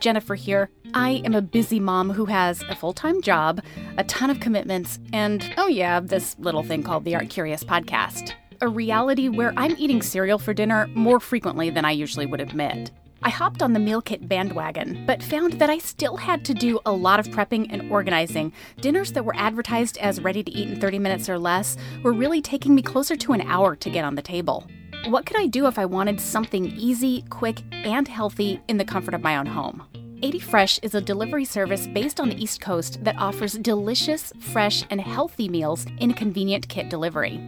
Jennifer here. I am a busy mom who has a full-time job, a ton of commitments, and, oh yeah, this little thing called the Art Curious Podcast. A reality where I'm eating cereal for dinner more frequently than I usually would admit. I hopped on the meal kit bandwagon, but found that I still had to do a lot of prepping and organizing. Dinners that were advertised as ready to eat in 30 minutes or less were really taking me closer to an hour to get on the table. What could I do if I wanted something easy, quick, and healthy in the comfort of my own home? 80Fresh is a delivery service based on the East Coast that offers delicious, fresh, and healthy meals in convenient kit delivery.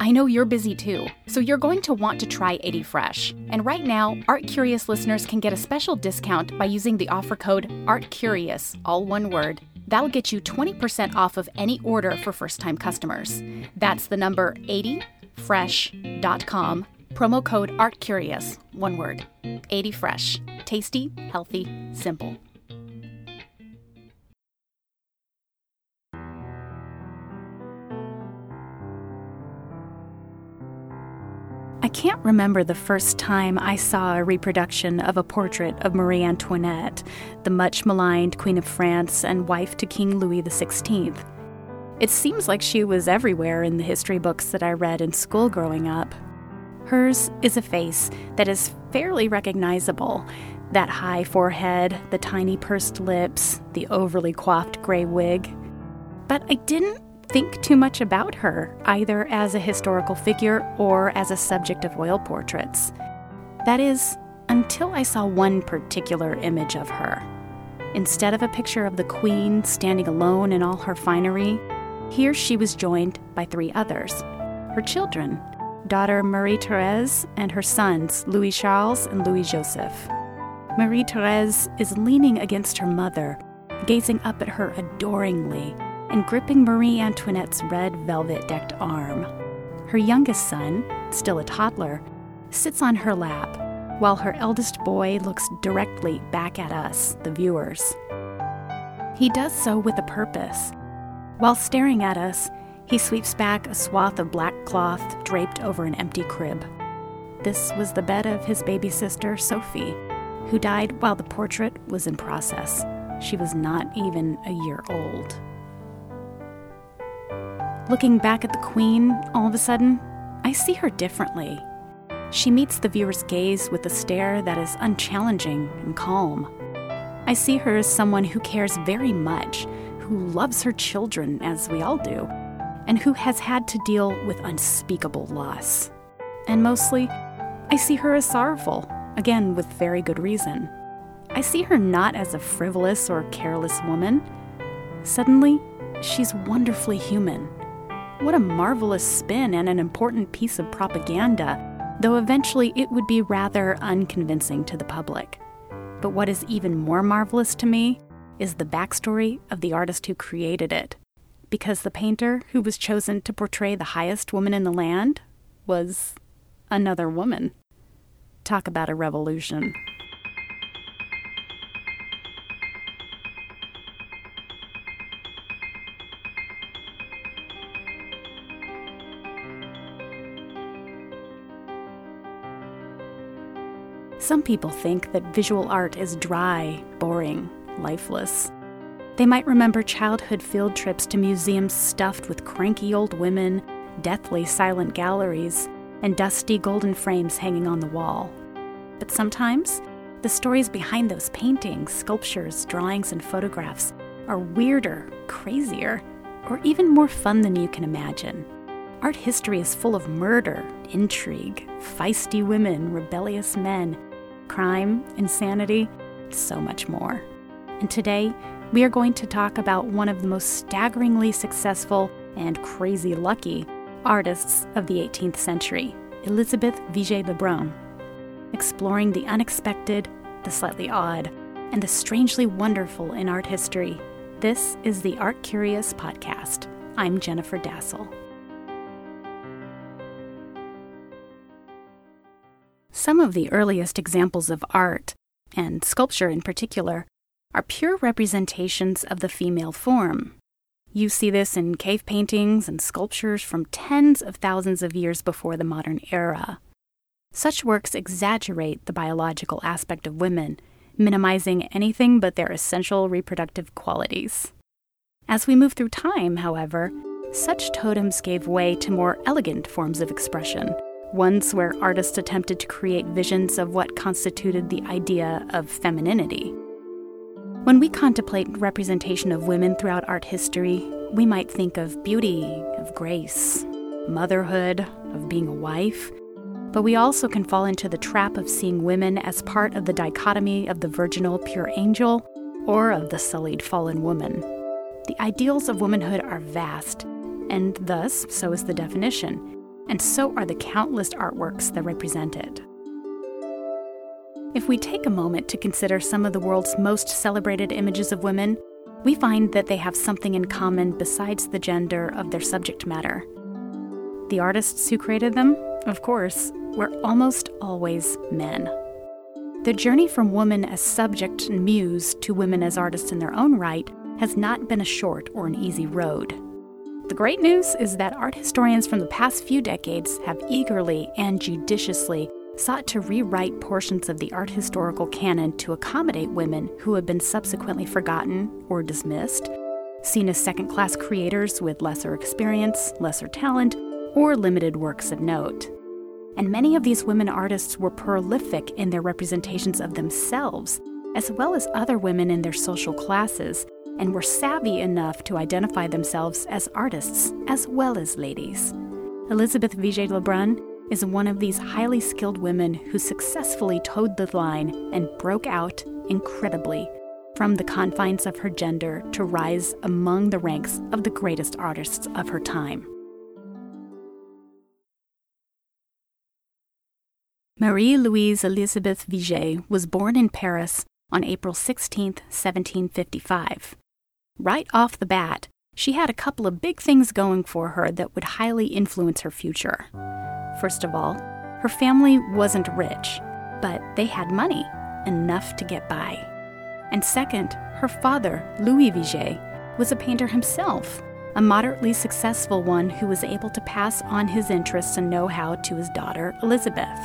I know you're busy too, so you're going to want to try 80Fresh. And right now, Art Curious listeners can get a special discount by using the offer code ARTCURIOUS, all one word. That'll get you 20% off of any order for first-time customers. That's the number 80fresh.com, promo code ARTCURIOUS, one word. 80Fresh. Tasty, healthy, simple. I can't remember the first time I saw a reproduction of a portrait of Marie Antoinette, the much-maligned Queen of France and wife to King Louis XVI. It seems like she was everywhere in the history books that I read in school growing up. Hers is a face that is fairly recognizable. That high forehead, the tiny pursed lips, the overly coiffed gray wig. But I didn't think too much about her, either as a historical figure or as a subject of oil portraits. That is, until I saw one particular image of her. Instead of a picture of the Queen standing alone in all her finery, here she was joined by three others. Her children, daughter Marie Therese and her sons Louis Charles and Louis Joseph. Marie Therese is leaning against her mother, gazing up at her adoringly, and gripping Marie Antoinette's red velvet-decked arm. Her youngest son, still a toddler, sits on her lap, while her eldest boy looks directly back at us, the viewers. He does so with a purpose. While staring at us, he sweeps back a swath of black cloth draped over an empty crib. This was the bed of his baby sister, Sophie, who died while the portrait was in process. She was not even a year old. Looking back at the Queen, all of a sudden, I see her differently. She meets the viewer's gaze with a stare that is unchallenging and calm. I see her as someone who cares very much, who loves her children, as we all do, and who has had to deal with unspeakable loss. And mostly, I see her as sorrowful, again with very good reason. I see her not as a frivolous or careless woman. Suddenly, she's wonderfully human. What a marvelous spin and an important piece of propaganda, though eventually it would be rather unconvincing to the public. But what is even more marvelous to me is the backstory of the artist who created it, because the painter who was chosen to portray the highest woman in the land was another woman. Talk about a revolution. Some people think that visual art is dry, boring, lifeless. They might remember childhood field trips to museums stuffed with cranky old women, deathly silent galleries, and dusty golden frames hanging on the wall. But sometimes, the stories behind those paintings, sculptures, drawings, and photographs are weirder, crazier, or even more fun than you can imagine. Art history is full of murder, intrigue, feisty women, rebellious men, crime, insanity, and so much more. And today, we are going to talk about one of the most staggeringly successful and crazy lucky artists of the 18th century, Elizabeth Vigée Le Brun, exploring the unexpected, the slightly odd, and the strangely wonderful in art history. This is the Art Curious Podcast. I'm Jennifer Dassel. Some of the earliest examples of art, and sculpture in particular, are pure representations of the female form. You see this in cave paintings and sculptures from tens of thousands of years before the modern era. Such works exaggerate the biological aspect of women minimizing anything but their essential reproductive qualities. As we move through time, however, such totems gave way to more elegant forms of expression, ones where artists attempted to create visions of what constituted the idea of femininity. When we contemplate representation of women throughout art history, we might think of beauty, of grace, motherhood, of being a wife, but we also can fall into the trap of seeing women as part of the dichotomy of the virginal pure angel or of the sullied fallen woman. The ideals of womanhood are vast, and thus, so is the definition, and so are the countless artworks that represent it. If we take a moment to consider some of the world's most celebrated images of women, we find that they have something in common besides the gender of their subject matter. The artists who created them, of course, were almost always men. The journey from woman as subject and muse to women as artists in their own right has not been a short or an easy road. The great news is that art historians from the past few decades have eagerly and judiciously sought to rewrite portions of the art historical canon to accommodate women who have been subsequently forgotten or dismissed, seen as second-class creators with lesser experience, lesser talent, or limited works of note. And many of these women artists were prolific in their representations of themselves, as well as other women in their social classes, and were savvy enough to identify themselves as artists as well as ladies. Elizabeth Vigée Le Brun is one of these highly skilled women who successfully toed the line and broke out, incredibly, from the confines of her gender to rise among the ranks of the greatest artists of her time. Marie-Louise Elizabeth Vigée was born in Paris on April 16, 1755. Right off the bat, she had a couple of big things going for her that would highly influence her future. First of all, her family wasn't rich, but they had money, enough to get by. And second, her father, Louis Vigée, was a painter himself, a moderately successful one who was able to pass on his interests and know-how to his daughter, Elizabeth.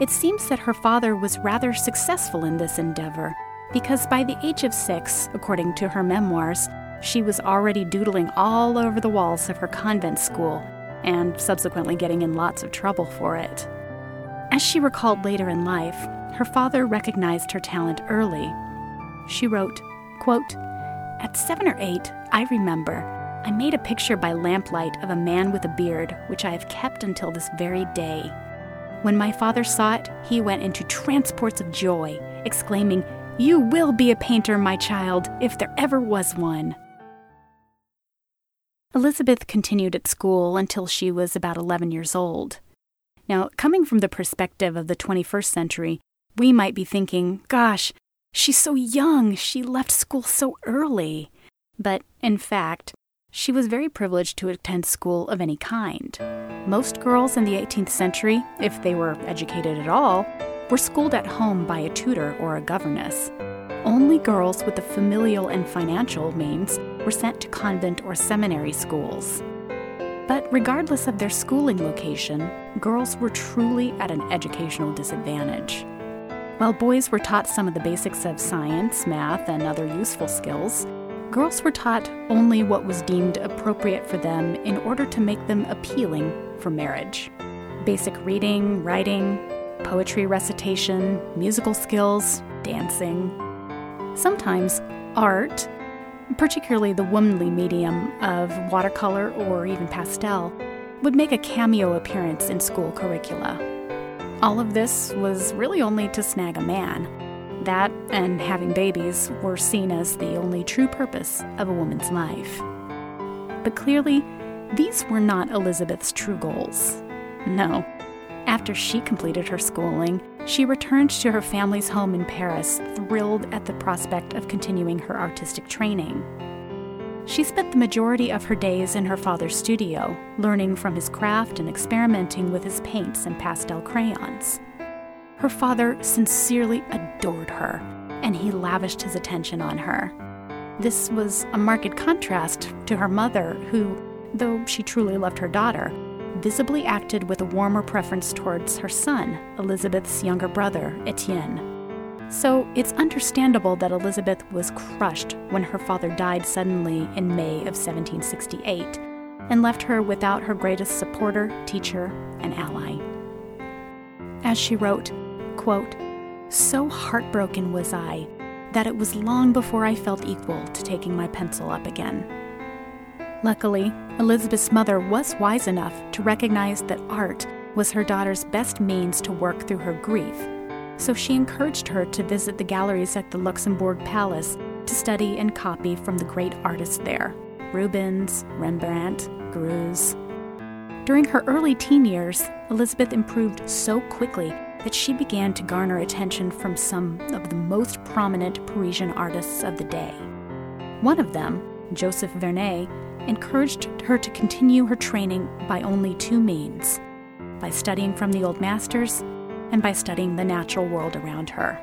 It seems that her father was rather successful in this endeavor, because by the age of 6, according to her memoirs, she was already doodling all over the walls of her convent school, and subsequently getting in lots of trouble for it. As she recalled later in life, her father recognized her talent early. She wrote, quote, "At 7 or 8, I remember, I made a picture by lamplight of a man with a beard, which I have kept until this very day. When my father saw it, he went into transports of joy, exclaiming, 'You will be a painter, my child, if there ever was one.'" Elizabeth continued at school until she was about 11 years old. Now, coming from the perspective of the 21st century, we might be thinking, gosh, she's so young, she left school so early. But, in fact, she was very privileged to attend school of any kind. Most girls in the 18th century, if they were educated at all, were schooled at home by a tutor or a governess. Only girls with the familial and financial means were sent to convent or seminary schools. But regardless of their schooling location, girls were truly at an educational disadvantage. While boys were taught some of the basics of science, math, and other useful skills, girls were taught only what was deemed appropriate for them in order to make them appealing for marriage. Basic reading, writing, poetry recitation, musical skills, dancing. Sometimes art, particularly the womanly medium of watercolor or even pastel, would make a cameo appearance in school curricula. All of this was really only to snag a man. That and having babies were seen as the only true purpose of a woman's life. But clearly, these were not Elizabeth's true goals. No. After she completed her schooling, she returned to her family's home in Paris, thrilled at the prospect of continuing her artistic training. She spent the majority of her days in her father's studio, learning from his craft and experimenting with his paints and pastel crayons. Her father sincerely adored her, and he lavished his attention on her. This was a marked contrast to her mother, who, though she truly loved her daughter, visibly acted with a warmer preference towards her son, Elizabeth's younger brother, Etienne. So it's understandable that Elizabeth was crushed when her father died suddenly in May of 1768 and left her without her greatest supporter, teacher, and ally. As she wrote, quote, "So heartbroken was I that it was long before I felt equal to taking my pencil up again." Luckily, Elizabeth's mother was wise enough to recognize that art was her daughter's best means to work through her grief, so she encouraged her to visit the galleries at the Luxembourg Palace to study and copy from the great artists there, Rubens, Rembrandt, Greuze. During her early teen years, Elizabeth improved so quickly that she began to garner attention from some of the most prominent Parisian artists of the day. One of them, Joseph Vernet, encouraged her to continue her training by only two means, by studying from the old masters and by studying the natural world around her.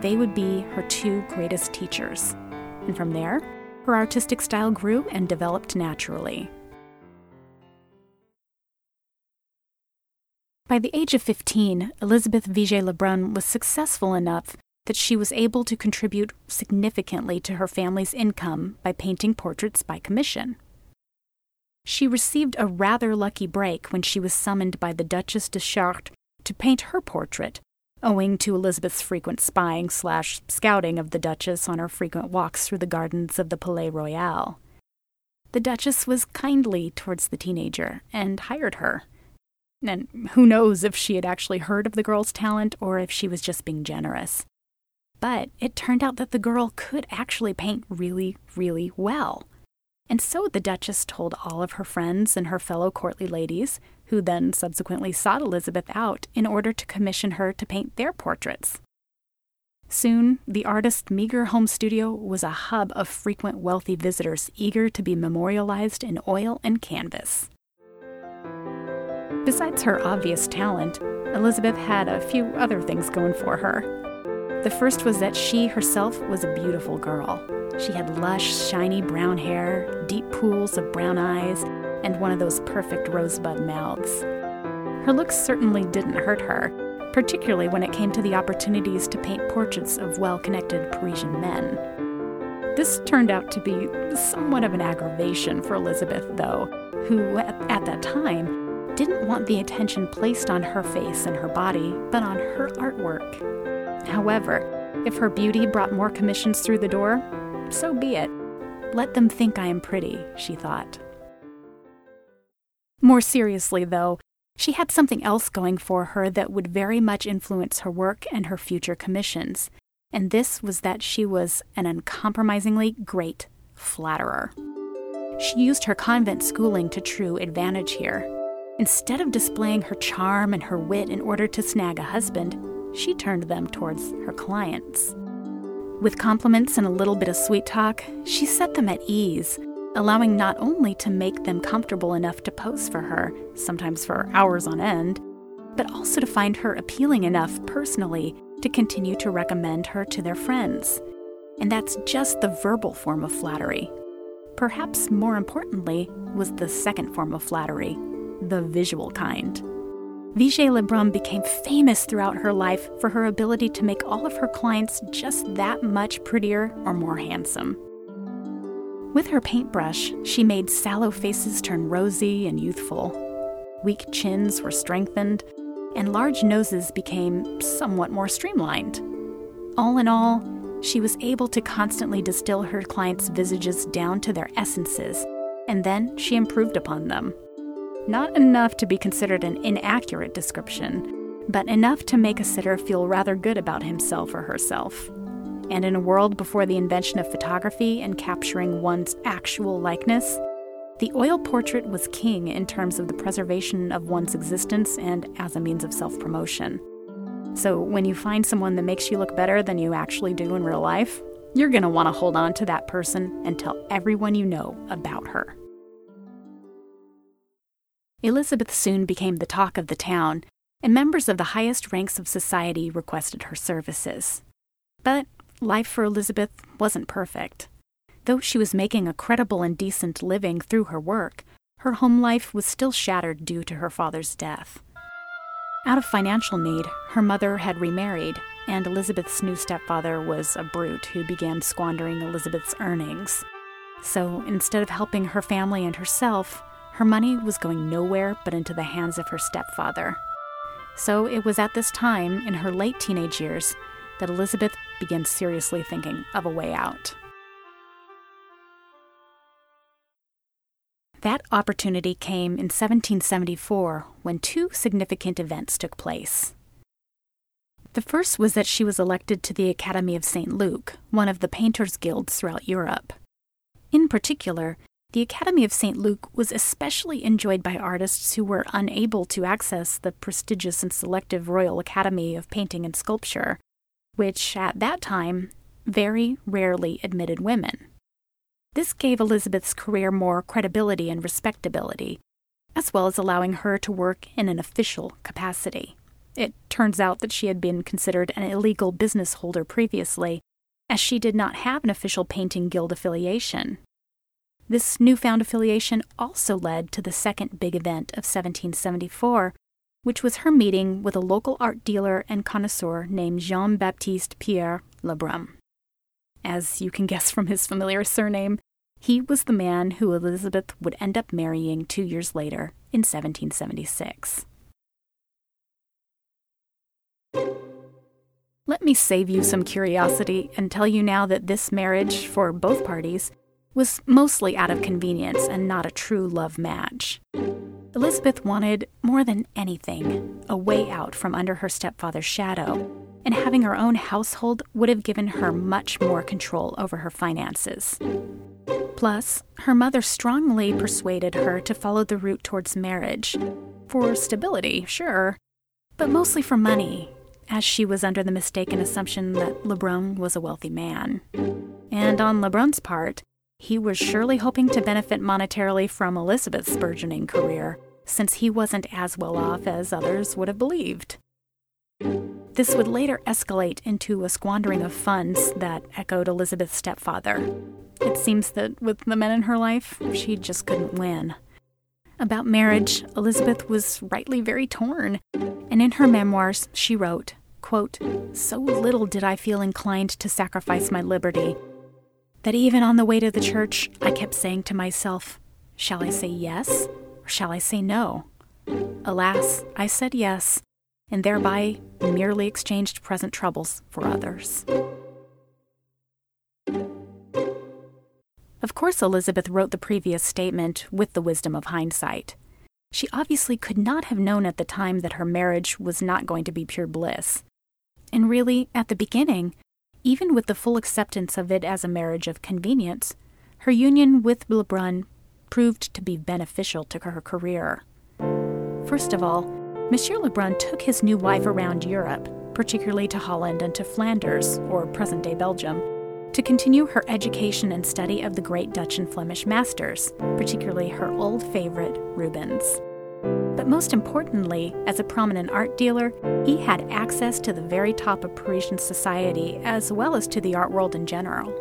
They would be her two greatest teachers. And from there, her artistic style grew and developed naturally. By the age of 15, Elizabeth Vigée Le Brun was successful enough that she was able to contribute significantly to her family's income by painting portraits by commission. She received a rather lucky break when she was summoned by the Duchess de Chartres to paint her portrait, owing to Elizabeth's frequent spying/scouting of the Duchess on her frequent walks through the gardens of the Palais Royal. The Duchess was kindly towards the teenager and hired her. And who knows if she had actually heard of the girl's talent or if she was just being generous. But it turned out that the girl could actually paint really, really well. And so the Duchess told all of her friends and her fellow courtly ladies, who then subsequently sought Elizabeth out in order to commission her to paint their portraits. Soon, the artist's meager home studio was a hub of frequent wealthy visitors eager to be memorialized in oil and canvas. Besides her obvious talent, Elizabeth had a few other things going for her. The first was that she herself was a beautiful girl. She had lush, shiny brown hair, deep pools of brown eyes, and one of those perfect rosebud mouths. Her looks certainly didn't hurt her, particularly when it came to the opportunities to paint portraits of well-connected Parisian men. This turned out to be somewhat of an aggravation for Elizabeth, though, who, at that time, didn't want the attention placed on her face and her body, but on her artwork. However, if her beauty brought more commissions through the door, so be it. Let them think I am pretty, she thought. More seriously, though, she had something else going for her that would very much influence her work and her future commissions, and this was that she was an uncompromisingly great flatterer. She used her convent schooling to true advantage here. Instead of displaying her charm and her wit in order to snag a husband, she turned them towards her clients. With compliments and a little bit of sweet talk, she set them at ease, allowing not only to make them comfortable enough to pose for her, sometimes for hours on end, but also to find her appealing enough personally to continue to recommend her to their friends. And that's just the verbal form of flattery. Perhaps more importantly was the second form of flattery, the visual kind. Vigée Le Brun became famous throughout her life for her ability to make all of her clients just that much prettier or more handsome. With her paintbrush, she made sallow faces turn rosy and youthful. Weak chins were strengthened, and large noses became somewhat more streamlined. All in all, she was able to constantly distill her clients' visages down to their essences, and then she improved upon them. Not enough to be considered an inaccurate description, but enough to make a sitter feel rather good about himself or herself. And in a world before the invention of photography and capturing one's actual likeness, the oil portrait was king in terms of the preservation of one's existence and as a means of self-promotion. So when you find someone that makes you look better than you actually do in real life, you're going to want to hold on to that person and tell everyone you know about her. Elizabeth soon became the talk of the town, and members of the highest ranks of society requested her services. But life for Elizabeth wasn't perfect. Though she was making a credible and decent living through her work, her home life was still shattered due to her father's death. Out of financial need, her mother had remarried, and Elizabeth's new stepfather was a brute who began squandering Elizabeth's earnings. So instead of helping her family and herself, her money was going nowhere but into the hands of her stepfather. So it was at this time, in her late teenage years, that Elizabeth began seriously thinking of a way out. That opportunity came in 1774 when two significant events took place. The first was that she was elected to the Academy of St. Luke, one of the painters' guilds throughout Europe. In particular, the Academy of St. Luke was especially enjoyed by artists who were unable to access the prestigious and selective Royal Academy of Painting and Sculpture, which, at that time, very rarely admitted women. This gave Elizabeth's career more credibility and respectability, as well as allowing her to work in an official capacity. It turns out that she had been considered an illegal business holder previously, as she did not have an official painting guild affiliation. This newfound affiliation also led to the second big event of 1774, which was her meeting with a local art dealer and connoisseur named Jean-Baptiste Pierre Le Brun. As you can guess from his familiar surname, he was the man who Elizabeth would end up marrying 2 years later in 1776. Let me save you some curiosity and tell you now that this marriage, for both parties, was mostly out of convenience and not a true love match. Elizabeth wanted, more than anything, a way out from under her stepfather's shadow, and having her own household would have given her much more control over her finances. Plus, her mother strongly persuaded her to follow the route towards marriage. For stability, sure, but mostly for money, as she was under the mistaken assumption that Le Brun was a wealthy man. And on Le Brun's part, he was surely hoping to benefit monetarily from Elizabeth's burgeoning career, since he wasn't as well off as others would have believed. This would later escalate into a squandering of funds that echoed Elizabeth's stepfather. It seems that with the men in her life, she just couldn't win. About marriage, Elizabeth was rightly very torn, and in her memoirs she wrote, quote, "So little did I feel inclined to sacrifice my liberty, that even on the way to the church, I kept saying to myself, shall I say yes, or shall I say no? Alas, I said yes, and thereby merely exchanged present troubles for others." Of course, Elizabeth wrote the previous statement with the wisdom of hindsight. She obviously could not have known at the time that her marriage was not going to be pure bliss. And really, at the beginning, even with the full acceptance of it as a marriage of convenience, her union with Le Brun proved to be beneficial to her career. First of all, Monsieur Le Brun took his new wife around Europe, particularly to Holland and to Flanders, or present-day Belgium, to continue her education and study of the great Dutch and Flemish masters, particularly her old favorite, Rubens. But most importantly, as a prominent art dealer, he had access to the very top of Parisian society as well as to the art world in general.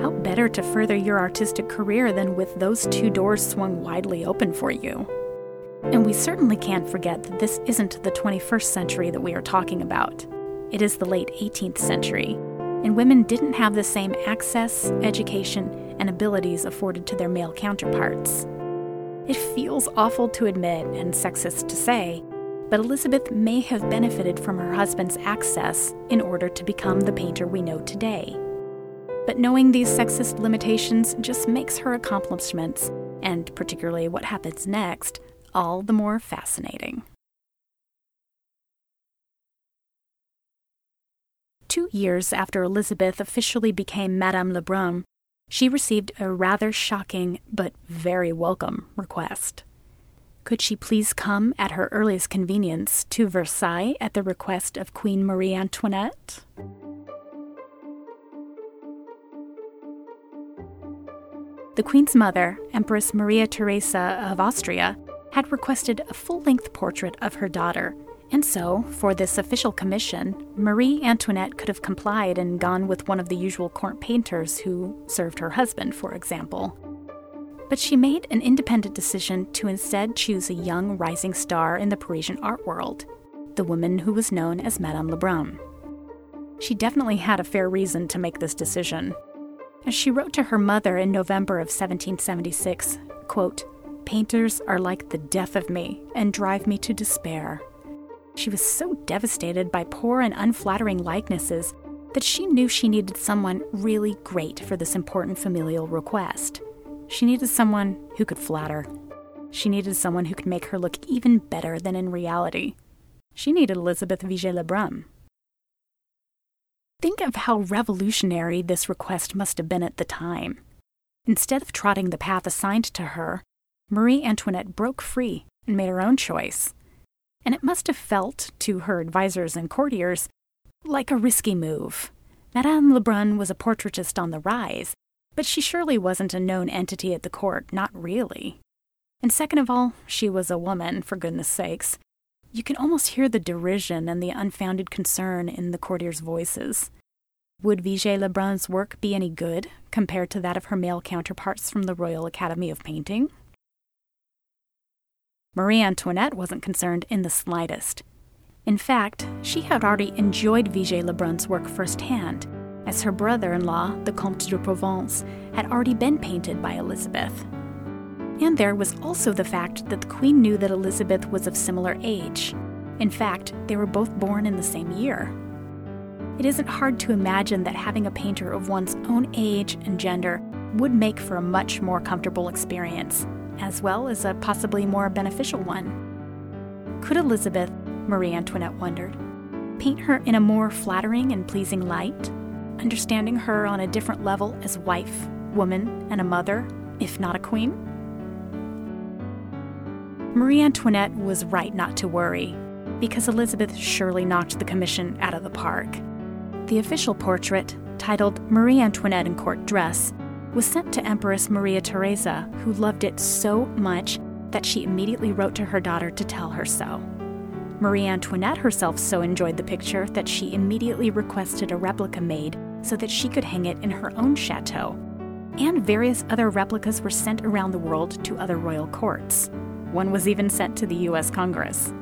How better to further your artistic career than with those two doors swung widely open for you? And we certainly can't forget that this isn't the 21st century that we are talking about. It is the late 18th century, and women didn't have the same access, education, and abilities afforded to their male counterparts. It feels awful to admit and sexist to say, but Elizabeth may have benefited from her husband's access in order to become the painter we know today. But knowing these sexist limitations just makes her accomplishments, and particularly what happens next, all the more fascinating. 2 years after Elizabeth officially became Madame Le Brun, she received a rather shocking but very welcome request. Could she please come at her earliest convenience to Versailles at the request of Queen Marie Antoinette? The Queen's mother, Empress Maria Theresa of Austria, had requested a full-length portrait of her daughter, and so, for this official commission, Marie Antoinette could have complied and gone with one of the usual court painters who served her husband, for example. But she made an independent decision to instead choose a young rising star in the Parisian art world, the woman who was known as Madame Le Brun. She definitely had a fair reason to make this decision. As she wrote to her mother in November of 1776, quote, "Painters are like the death of me and drive me to despair." She was so devastated by poor and unflattering likenesses that she knew she needed someone really great for this important familial request. She needed someone who could flatter. She needed someone who could make her look even better than in reality. She needed Elizabeth Vigée Le Brun. Think of how revolutionary this request must have been at the time. Instead of trotting the path assigned to her, Marie Antoinette broke free and made her own choice. And it must have felt, to her advisors and courtiers, like a risky move. Madame Le Brun was a portraitist on the rise, but she surely wasn't a known entity at the court, not really. And second of all, she was a woman, for goodness sakes. You can almost hear the derision and the unfounded concern in the courtiers' voices. Would Vigée Le Brun's work be any good compared to that of her male counterparts from the Royal Academy of Painting? Marie Antoinette wasn't concerned in the slightest. In fact, she had already enjoyed Vigée Le Brun's work firsthand, as her brother-in-law, the Comte de Provence, had already been painted by Elizabeth. And there was also the fact that the Queen knew that Elizabeth was of similar age. In fact, they were both born in the same year. It isn't hard to imagine that having a painter of one's own age and gender would make for a much more comfortable experience, as well as a possibly more beneficial one. Could Elizabeth, Marie Antoinette wondered, paint her in a more flattering and pleasing light, understanding her on a different level as wife, woman, and a mother, if not a queen? Marie Antoinette was right not to worry, because Elizabeth surely knocked the commission out of the park. The official portrait, titled Marie Antoinette in Court Dress, was sent to Empress Maria Theresa, who loved it so much that she immediately wrote to her daughter to tell her so. Marie Antoinette herself so enjoyed the picture that she immediately requested a replica made so that she could hang it in her own chateau, and various other replicas were sent around the world to other royal courts. One was even sent to the U.S. Congress.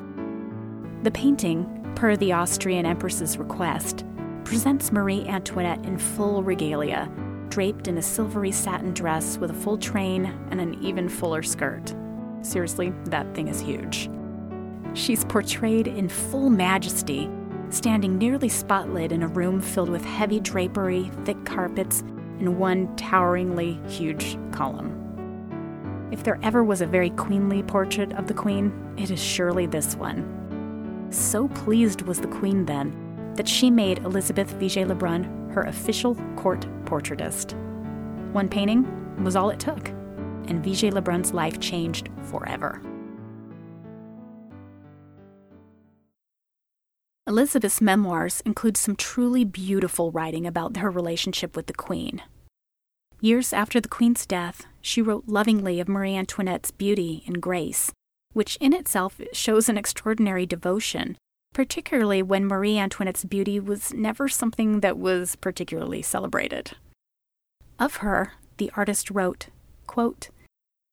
The painting, per the Austrian Empress's request, presents Marie Antoinette in full regalia, draped in a silvery satin dress with a full train and an even fuller skirt. Seriously, that thing is huge. She's portrayed in full majesty, standing nearly spotlit in a room filled with heavy drapery, thick carpets, and one toweringly huge column. If there ever was a very queenly portrait of the Queen, it is surely this one. So pleased was the Queen then that she made Elizabeth Vigée Le Brun her official court portraitist. One painting was all it took, and Vigée Le Brun's life changed forever. Elizabeth's memoirs include some truly beautiful writing about her relationship with the Queen. Years after the Queen's death, she wrote lovingly of Marie Antoinette's beauty and grace, which in itself shows an extraordinary devotion, particularly when Marie Antoinette's beauty was never something that was particularly celebrated. Of her, the artist wrote, quote,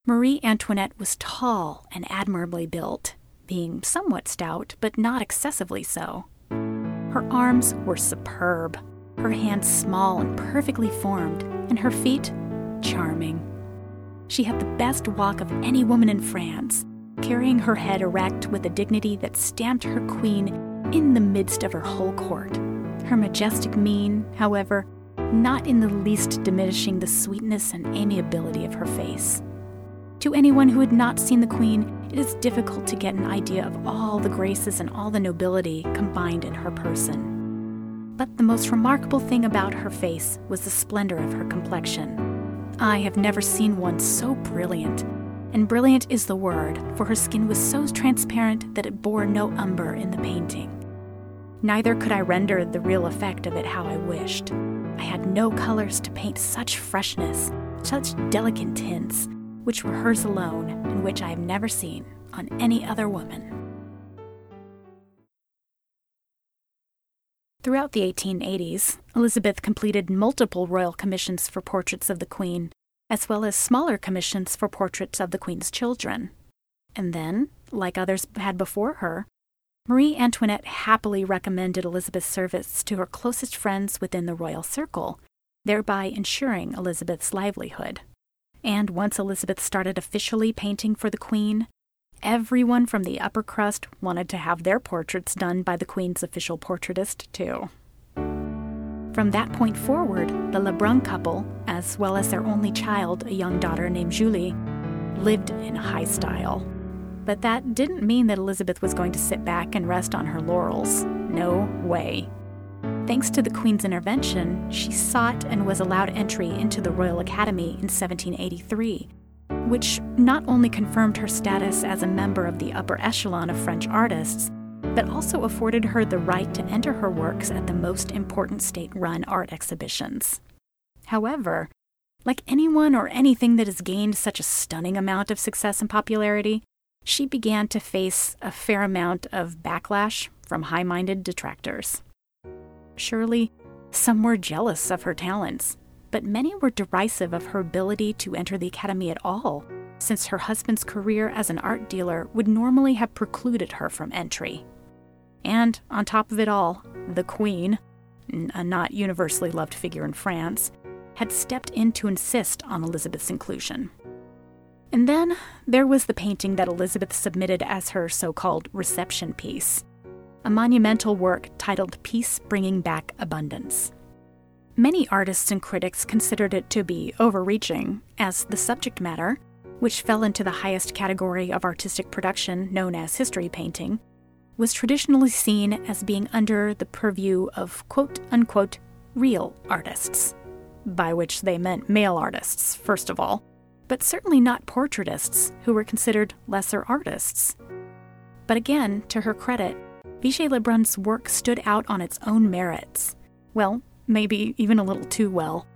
"Marie Antoinette was tall and admirably built, being somewhat stout, but not excessively so. Her arms were superb, her hands small and perfectly formed, and her feet charming. She had the best walk of any woman in France, carrying her head erect with a dignity that stamped her queen in the midst of her whole court. Her majestic mien, however, not in the least diminishing the sweetness and amiability of her face. To anyone who had not seen the Queen, it is difficult to get an idea of all the graces and all the nobility combined in her person. But the most remarkable thing about her face was the splendor of her complexion. I have never seen one so brilliant, and brilliant is the word, for her skin was so transparent that it bore no umber in the painting. Neither could I render the real effect of it how I wished. I had no colors to paint such freshness, such delicate tints, which were hers alone, and which I have never seen on any other woman." Throughout the 1880s, Elizabeth completed multiple royal commissions for portraits of the Queen, as well as smaller commissions for portraits of the Queen's children. And then, like others had before her, Marie Antoinette happily recommended Elizabeth's service to her closest friends within the royal circle, thereby ensuring Elizabeth's livelihood. And once Elizabeth started officially painting for the Queen, everyone from the upper crust wanted to have their portraits done by the Queen's official portraitist, too. From that point forward, the Le Brun couple, as well as their only child, a young daughter named Julie, lived in high style. But that didn't mean that Elizabeth was going to sit back and rest on her laurels. No way. Thanks to the Queen's intervention, she sought and was allowed entry into the Royal Academy in 1783, which not only confirmed her status as a member of the upper echelon of French artists, but also afforded her the right to enter her works at the most important state-run art exhibitions. However, like anyone or anything that has gained such a stunning amount of success and popularity, she began to face a fair amount of backlash from high-minded detractors. Surely, some were jealous of her talents, but many were derisive of her ability to enter the academy at all, since her husband's career as an art dealer would normally have precluded her from entry. And on top of it all, the Queen, a not universally loved figure in France, had stepped in to insist on Elizabeth's inclusion. And then there was the painting that Elizabeth submitted as her so-called reception piece, a monumental work titled Peace Bringing Back Abundance. Many artists and critics considered it to be overreaching, as the subject matter, which fell into the highest category of artistic production known as history painting, was traditionally seen as being under the purview of quote-unquote real artists, by which they meant male artists, first of all, but certainly not portraitists, who were considered lesser artists. But again, to her credit, Vigée Le Brun's work stood out on its own merits. Well, maybe even a little too well.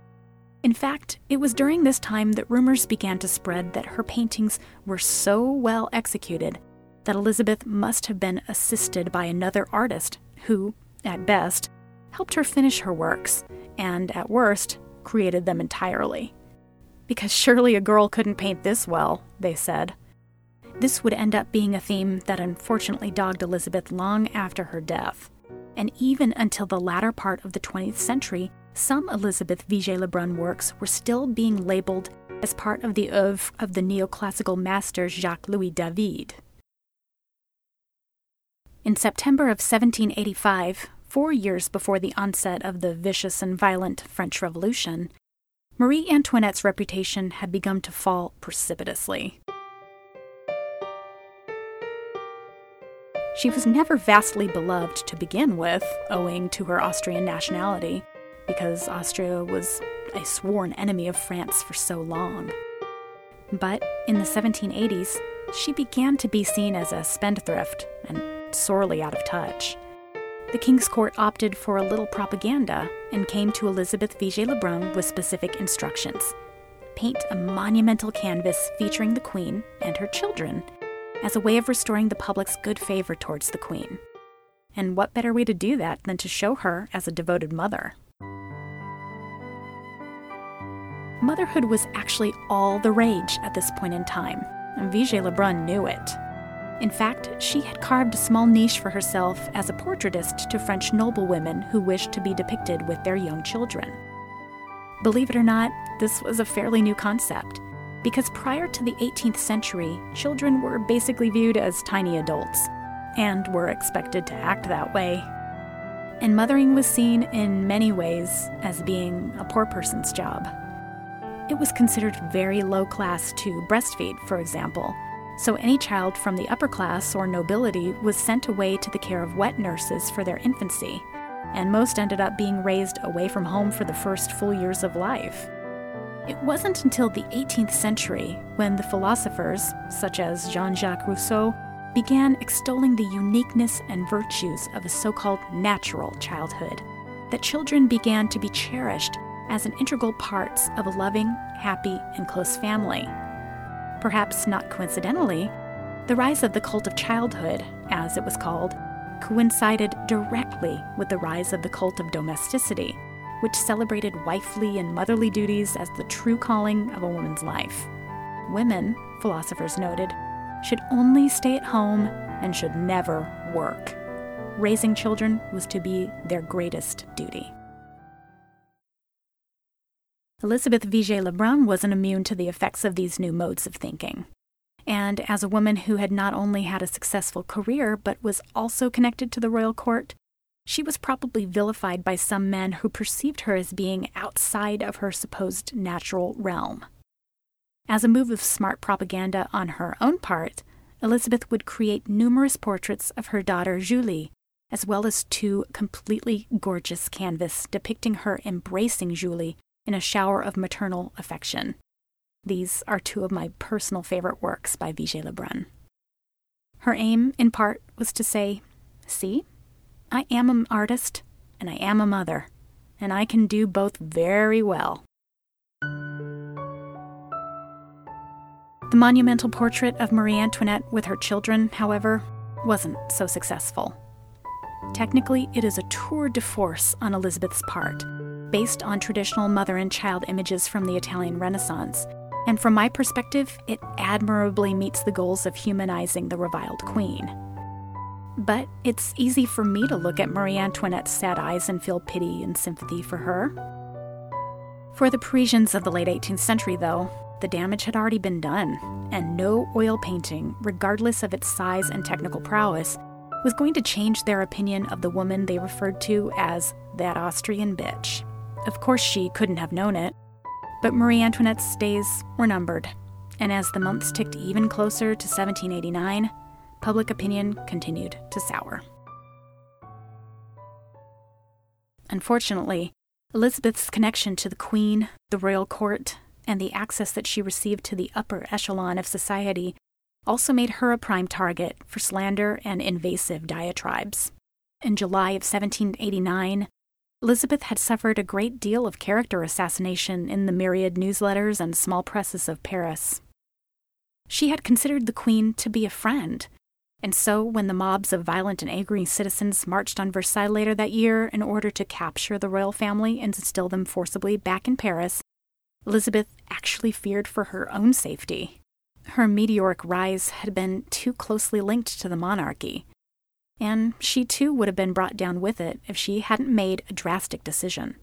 In fact, it was during this time that rumors began to spread that her paintings were so well executed that Elizabeth must have been assisted by another artist who, at best, helped her finish her works, and at worst, created them entirely. Because surely a girl couldn't paint this well, they said. This would end up being a theme that unfortunately dogged Elizabeth long after her death. And even until the latter part of the 20th century, some Elizabeth Vigée Le Brun works were still being labeled as part of the oeuvre of the neoclassical master Jacques Louis David. In September of 1785, 4 years before the onset of the vicious and violent French Revolution, Marie Antoinette's reputation had begun to fall precipitously. She was never vastly beloved to begin with, owing to her Austrian nationality, because Austria was a sworn enemy of France for so long. But in the 1780s, she began to be seen as a spendthrift and sorely out of touch. The King's Court opted for a little propaganda and came to Elizabeth Vigée Le Brun with specific instructions. Paint a monumental canvas featuring the Queen and her children as a way of restoring the public's good favor towards the Queen. And what better way to do that than to show her as a devoted mother? Motherhood was actually all the rage at this point in time, and Vigée Le Brun knew it. In fact, she had carved a small niche for herself as a portraitist to French noblewomen who wished to be depicted with their young children. Believe it or not, this was a fairly new concept, because prior to the 18th century, children were basically viewed as tiny adults, and were expected to act that way. And mothering was seen in many ways as being a poor person's job. It was considered very low class to breastfeed, for example, so any child from the upper class or nobility was sent away to the care of wet nurses for their infancy, and most ended up being raised away from home for the first full years of life. It wasn't until the 18th century when the philosophers, such as Jean-Jacques Rousseau, began extolling the uniqueness and virtues of a so-called natural childhood, that children began to be cherished as an integral part of a loving, happy, and close family. Perhaps not coincidentally, the rise of the cult of childhood, as it was called, coincided directly with the rise of the cult of domesticity, which celebrated wifely and motherly duties as the true calling of a woman's life. Women, philosophers noted, should only stay at home and should never work. raising children was to be their greatest duty. Elizabeth Vigée Le Brun wasn't immune to the effects of these new modes of thinking. And as a woman who had not only had a successful career, but was also connected to the royal court, she was probably vilified by some men who perceived her as being outside of her supposed natural realm. As a move of smart propaganda on her own part, Elizabeth would create numerous portraits of her daughter Julie, as well as two completely gorgeous canvases depicting her embracing Julie in a shower of maternal affection. These are two of my personal favorite works by Vigée Le Brun. Her aim, in part, was to say, "See, I am an artist, and I am a mother, and I can do both very well." The monumental portrait of Marie Antoinette with her children, however, wasn't so successful. Technically, it is a tour de force on Elizabeth's part, based on traditional mother and child images from the Italian Renaissance, and from my perspective, it admirably meets the goals of humanizing the reviled queen. But it's easy for me to look at Marie Antoinette's sad eyes and feel pity and sympathy for her. For the Parisians of the late 18th century, though, the damage had already been done, and no oil painting, regardless of its size and technical prowess, was going to change their opinion of the woman they referred to as that Austrian bitch. Of course, she couldn't have known it, but Marie Antoinette's days were numbered, and as the months ticked even closer to 1789, public opinion continued to sour. Unfortunately, Elizabeth's connection to the Queen, the royal court, and the access that she received to the upper echelon of society also made her a prime target for slander and invasive diatribes. In July of 1789, Elizabeth had suffered a great deal of character assassination in the myriad newsletters and small presses of Paris. She had considered the Queen to be a friend, and so when the mobs of violent and angry citizens marched on Versailles later that year in order to capture the royal family and instill them forcibly back in Paris, Elizabeth actually feared for her own safety. Her meteoric rise had been too closely linked to the monarchy, and she too would have been brought down with it if she hadn't made a drastic decision.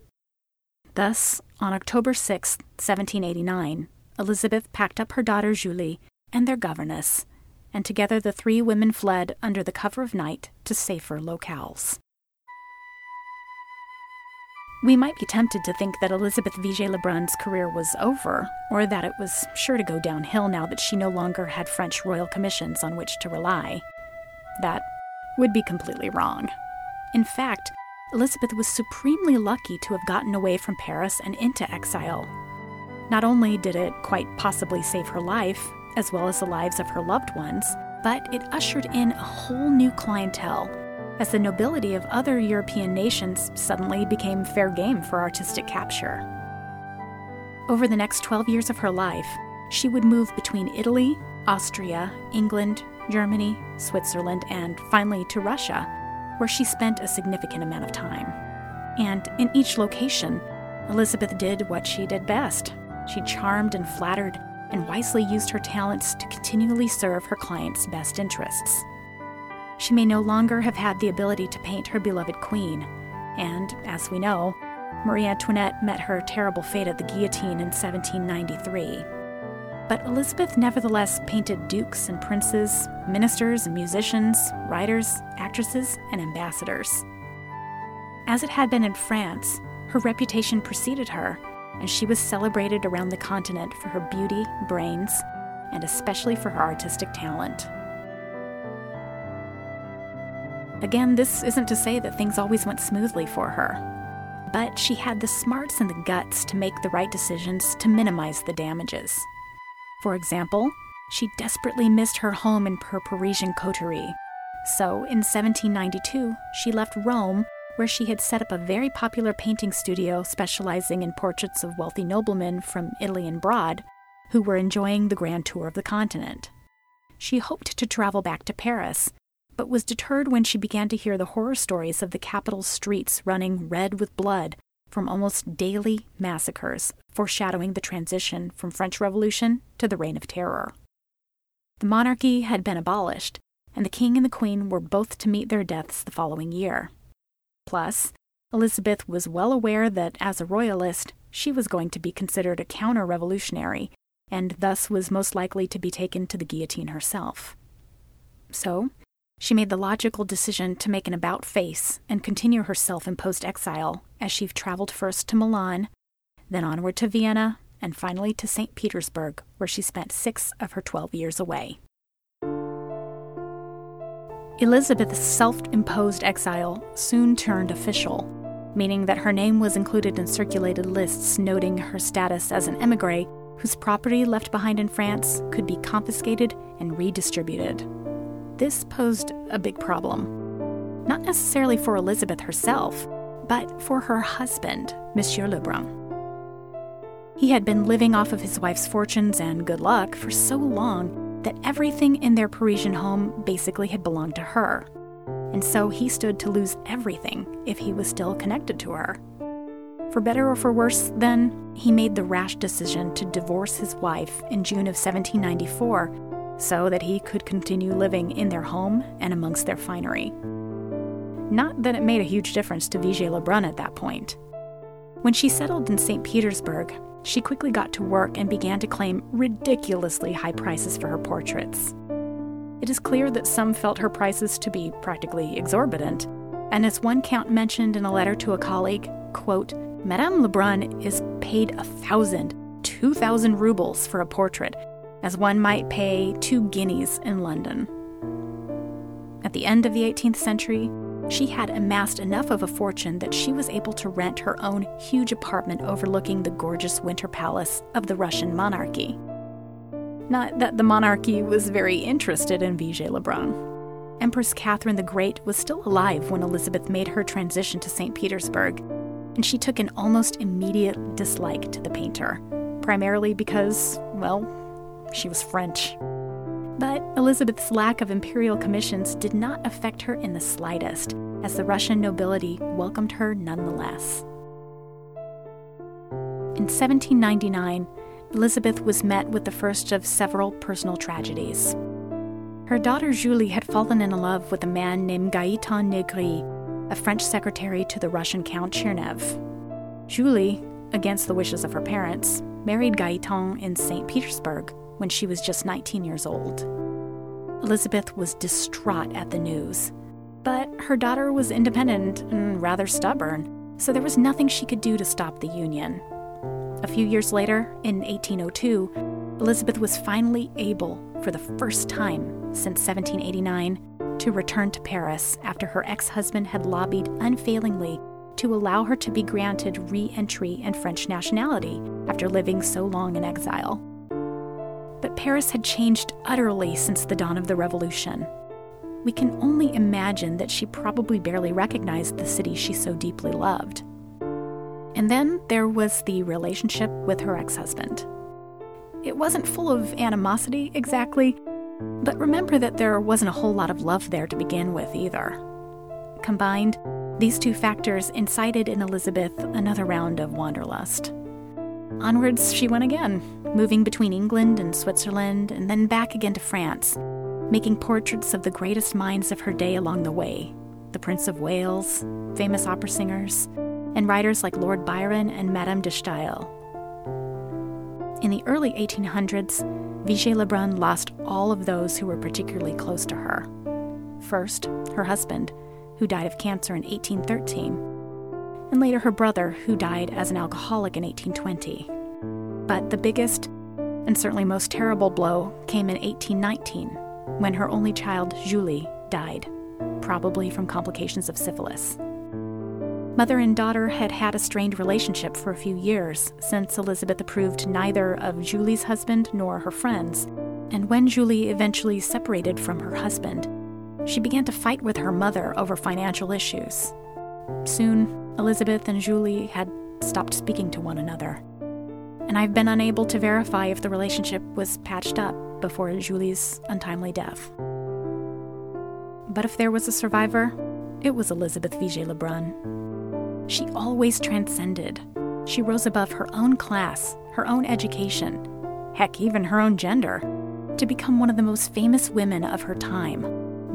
Thus, on October 6, 1789, Elizabeth packed up her daughter Julie and their governess, and together the three women fled under the cover of night to safer locales. We might be tempted to think that Elizabeth Vigée Le Brun's career was over, or that it was sure to go downhill now that she no longer had French royal commissions on which to rely. That would be completely wrong. In fact, Elizabeth was supremely lucky to have gotten away from Paris and into exile. Not only did it quite possibly save her life, as well as the lives of her loved ones, but it ushered in a whole new clientele, as the nobility of other European nations suddenly became fair game for artistic capture. Over the next 12 years of her life, she would move between Italy, Austria, England, Germany, Switzerland, and finally to Russia, where she spent a significant amount of time. And in each location, Elizabeth did what she did best. She charmed and flattered, and wisely used her talents to continually serve her clients' best interests. She may no longer have had the ability to paint her beloved queen, and, as we know, Marie Antoinette met her terrible fate at the guillotine in 1793. But Elizabeth nevertheless painted dukes and princes, ministers and musicians, writers, actresses, and ambassadors. As it had been in France, her reputation preceded her, and she was celebrated around the continent for her beauty, brains, and especially for her artistic talent. Again, this isn't to say that things always went smoothly for her, but she had the smarts and the guts to make the right decisions to minimize the damages. For example, she desperately missed her home in her Parisian coterie, so in 1792 she left Rome, where she had set up a very popular painting studio specializing in portraits of wealthy noblemen from Italy and abroad who were enjoying the grand tour of the continent. She hoped to travel back to Paris, but was deterred when she began to hear the horror stories of the capital streets running red with blood from almost daily massacres, foreshadowing the transition from French Revolution to the Reign of Terror. The monarchy had been abolished, and the king and the queen were both to meet their deaths the following year. Plus, Elizabeth was well aware that, as a royalist, she was going to be considered a counter-revolutionary, and thus was most likely to be taken to the guillotine herself. So, she made the logical decision to make an about-face and continue her self-imposed exile as she traveled first to Milan, then onward to Vienna, and finally to St. Petersburg, where she spent 6 of her 12 years away. Elizabeth's self-imposed exile soon turned official, meaning that her name was included in circulated lists noting her status as an émigré whose property left behind in France could be confiscated and redistributed. This posed a big problem, not necessarily for Elizabeth herself, but for her husband, Monsieur Le Brun. He had been living off of his wife's fortunes and good luck for so long that everything in their Parisian home basically had belonged to her, and so he stood to lose everything if he was still connected to her. For better or for worse, then, he made the rash decision to divorce his wife in June of 1794, so that he could continue living in their home and amongst their finery. Not that it made a huge difference to Vigée Le Brun at that point. When she settled in St. Petersburg, she quickly got to work and began to claim ridiculously high prices for her portraits. It is clear that some felt her prices to be practically exorbitant, and as one count mentioned in a letter to a colleague, quote, "Madame Le Brun is paid 1,000, 2,000 rubles for a portrait, as one might pay 2 guineas in London." At the end of the 18th century, she had amassed enough of a fortune that she was able to rent her own huge apartment overlooking the gorgeous Winter Palace of the Russian monarchy. Not that the monarchy was very interested in Vigée Le Brun. Empress Catherine the Great was still alive when Elizabeth made her transition to St. Petersburg, and she took an almost immediate dislike to the painter, primarily because, well, she was French. But Elizabeth's lack of imperial commissions did not affect her in the slightest, as the Russian nobility welcomed her nonetheless. In 1799, Elizabeth was met with the first of several personal tragedies. Her daughter Julie had fallen in love with a man named Gaëtan Negri, a French secretary to the Russian Count Chernev. Julie, against the wishes of her parents, married Gaëtan in St. Petersburg, when she was just 19 years old. Elizabeth was distraught at the news, but her daughter was independent and rather stubborn, so there was nothing she could do to stop the union. A few years later, in 1802, Elizabeth was finally able, for the first time since 1789, to return to Paris after her ex-husband had lobbied unfailingly to allow her to be granted re-entry and French nationality after living so long in exile. But Paris had changed utterly since the dawn of the Revolution. We can only imagine that she probably barely recognized the city she so deeply loved. And then there was the relationship with her ex-husband. It wasn't full of animosity exactly, but remember that there wasn't a whole lot of love there to begin with either. Combined, these two factors incited in Elizabeth another round of wanderlust. Onwards she went again, moving between England and Switzerland and then back again to France, making portraits of the greatest minds of her day along the way, the Prince of Wales, famous opera singers, and writers like Lord Byron and Madame de Stael. In the early 1800s, Vigée Le Brun lost all of those who were particularly close to her. First, her husband, who died of cancer in 1813, and later her brother, who died as an alcoholic in 1820. But the biggest, and certainly most terrible blow, came in 1819, when her only child, Julie, died, probably from complications of syphilis. Mother and daughter had had a strained relationship for a few years, since Elizabeth approved neither of Julie's husband nor her friends, and when Julie eventually separated from her husband, she began to fight with her mother over financial issues. Soon, Elizabeth and Julie had stopped speaking to one another, and I've been unable to verify if the relationship was patched up before Julie's untimely death. But if there was a survivor, it was Elizabeth Vigée Le Brun. She always transcended. She rose above her own class, her own education, heck, even her own gender, to become one of the most famous women of her time,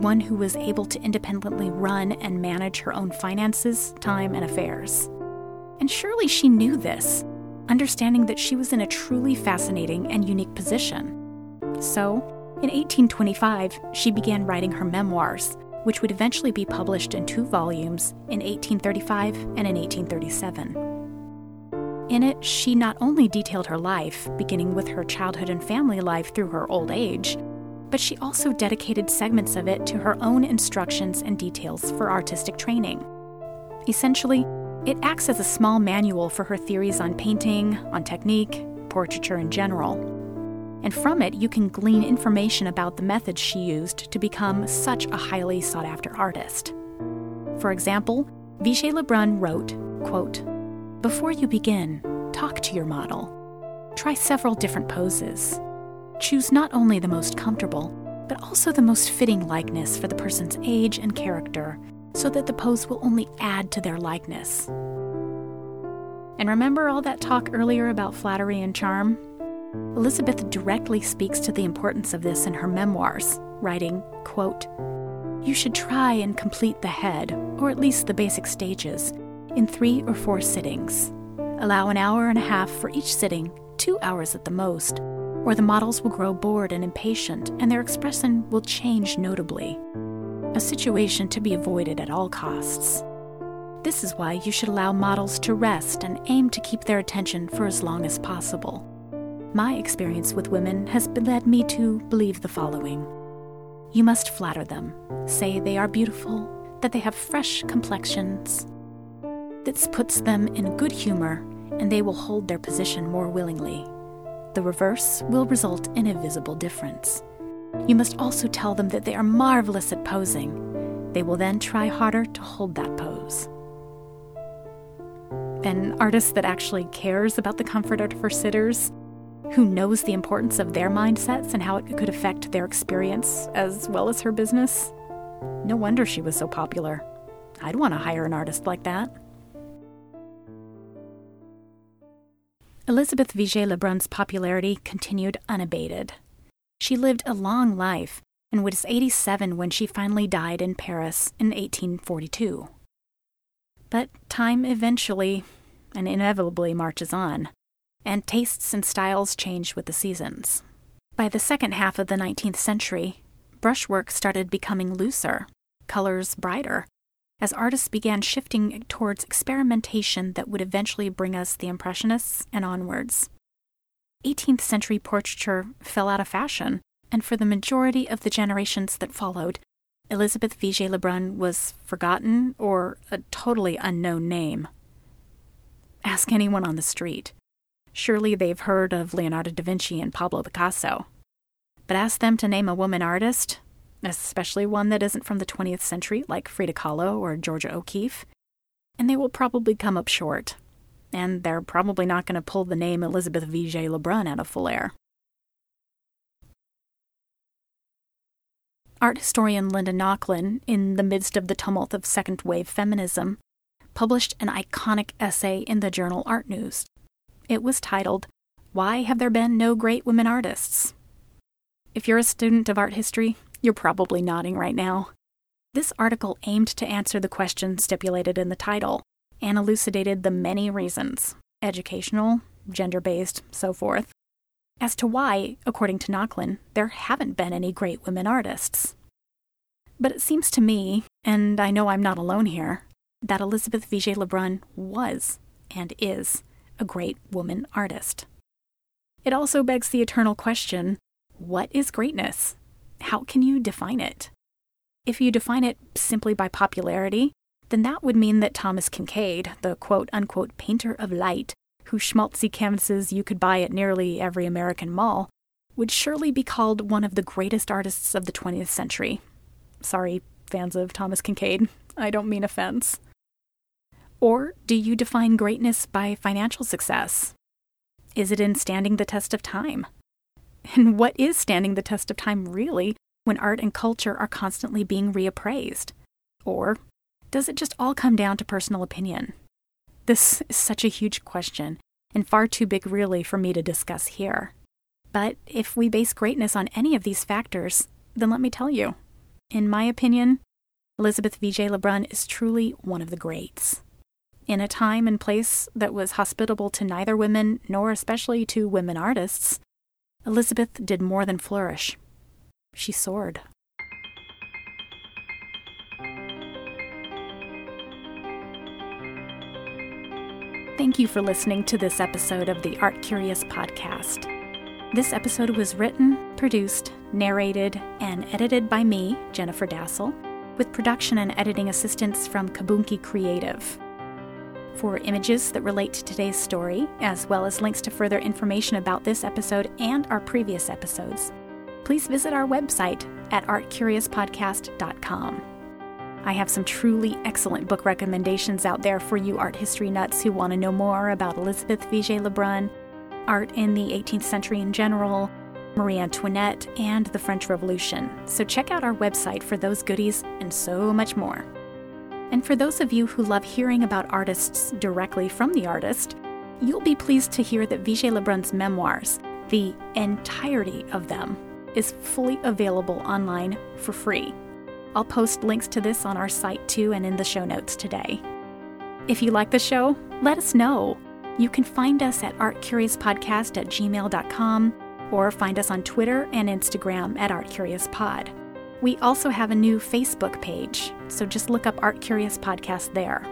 one who was able to independently run and manage her own finances, time, and affairs. And surely she knew this, understanding that she was in a truly fascinating and unique position. So, in 1825, she began writing her memoirs, which would eventually be published in 2 volumes in 1835 and in 1837. In it, she not only detailed her life, beginning with her childhood and family life through her old age, but she also dedicated segments of it to her own instructions and details for artistic training. Essentially, it acts as a small manual for her theories on painting, on technique, portraiture in general. And from it, you can glean information about the methods she used to become such a highly sought-after artist. For example, Vigée Le Brun wrote, quote, "Before you begin, talk to your model. Try several different poses. Choose not only the most comfortable, but also the most fitting likeness for the person's age and character, so that the pose will only add to their likeness." And remember all that talk earlier about flattery and charm? Elizabeth directly speaks to the importance of this in her memoirs, writing, quote, "You should try and complete the head, or at least the basic stages, in 3 or 4 sittings. Allow 1.5 hours for each sitting, 2 hours at the most, or the models will grow bored and impatient and their expression will change notably. A situation to be avoided at all costs. This is why you should allow models to rest and aim to keep their attention for as long as possible. My experience with women has led me to believe the following. You must flatter them, say they are beautiful, that they have fresh complexions. This puts them in good humor, and they will hold their position more willingly. The reverse will result in a visible difference. You must also tell them that they are marvelous at posing. They will then try harder to hold that pose." An artist that actually cares about the comfort of her sitters, who knows the importance of their mindsets and how it could affect their experience as well as her business. No wonder she was so popular. I'd want to hire an artist like that. Elizabeth Vigée Le Brun's popularity continued unabated. She lived a long life and was 87 when she finally died in Paris in 1842. But time eventually and inevitably marches on, and tastes and styles change with the seasons. By the second half of the 19th century, brushwork started becoming looser, colors brighter, as artists began shifting towards experimentation that would eventually bring us the Impressionists and onwards. 18th century portraiture fell out of fashion, and for the majority of the generations that followed, Elizabeth Vigée Le Brun was forgotten or a totally unknown name. Ask anyone on the street. Surely they've heard of Leonardo da Vinci and Pablo Picasso. But ask them to name a woman artist, especially one that isn't from the 20th century, like Frida Kahlo or Georgia O'Keeffe, and they will probably come up short. And they're probably not going to pull the name Elizabeth Vigée Le Brun out of full air. Art historian Linda Nochlin, in the midst of the tumult of second-wave feminism, published an iconic essay in the journal Art News. It was titled, "Why Have There Been No Great Women Artists?" If you're a student of art history, you're probably nodding right now. This article aimed to answer the question stipulated in the title and elucidated the many reasons, educational, gender-based, so forth, as to why, according to Nochlin, there haven't been any great women artists. But it seems to me, and I know I'm not alone here, that Elizabeth Vigée Le Brun was, and is, a great woman artist. It also begs the eternal question, what is greatness? How can you define it? If you define it simply by popularity, then that would mean that Thomas Kincaid, the quote-unquote painter of light, whose schmaltzy canvases you could buy at nearly every American mall, would surely be called one of the greatest artists of the 20th century. Sorry, fans of Thomas Kincaid, I don't mean offense. Or do you define greatness by financial success? Is it in standing the test of time? And what is standing the test of time, really, when art and culture are constantly being reappraised? Or does it just all come down to personal opinion? This is such a huge question, and far too big, really, for me to discuss here. But if we base greatness on any of these factors, then let me tell you, In my opinion, Elizabeth Vigée Le Brun is truly one of the greats. In a time and place that was hospitable to neither women, nor especially to women artists, Elizabeth did more than flourish. She soared. Thank you for listening to this episode of the Art Curious Podcast. This episode was written, produced, narrated, and edited by me, Jennifer Dassel, with production and editing assistance from Kabunki Creative. For images that relate to today's story, as well as links to further information about this episode and our previous episodes, please visit our website at artcuriouspodcast.com. I have some truly excellent book recommendations out there for you art history nuts who want to know more about Elizabeth Vigée Le Brun, art in the 18th century in general, Marie Antoinette, and the French Revolution. So check out our website for those goodies and so much more. And for those of you who love hearing about artists directly from the artist, you'll be pleased to hear that Vigée Le Brun's memoirs, the entirety of them, is fully available online for free. I'll post links to this on our site too and in the show notes today. If you like the show, let us know. You can find us at artcuriouspodcast@gmail.com or find us on Twitter and Instagram at artcuriouspod. We also have a new Facebook page, so just look up Art Curious Podcast there.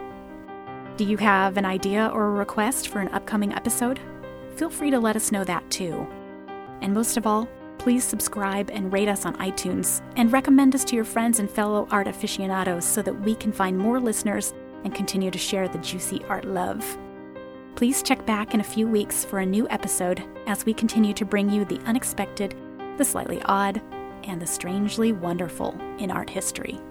Do you have an idea or a request for an upcoming episode? Feel free to let us know that too. And most of all, please subscribe and rate us on iTunes and recommend us to your friends and fellow art aficionados so that we can find more listeners and continue to share the juicy art love. Please check back in a few weeks for a new episode as we continue to bring you the unexpected, the slightly odd, and the strangely wonderful in art history.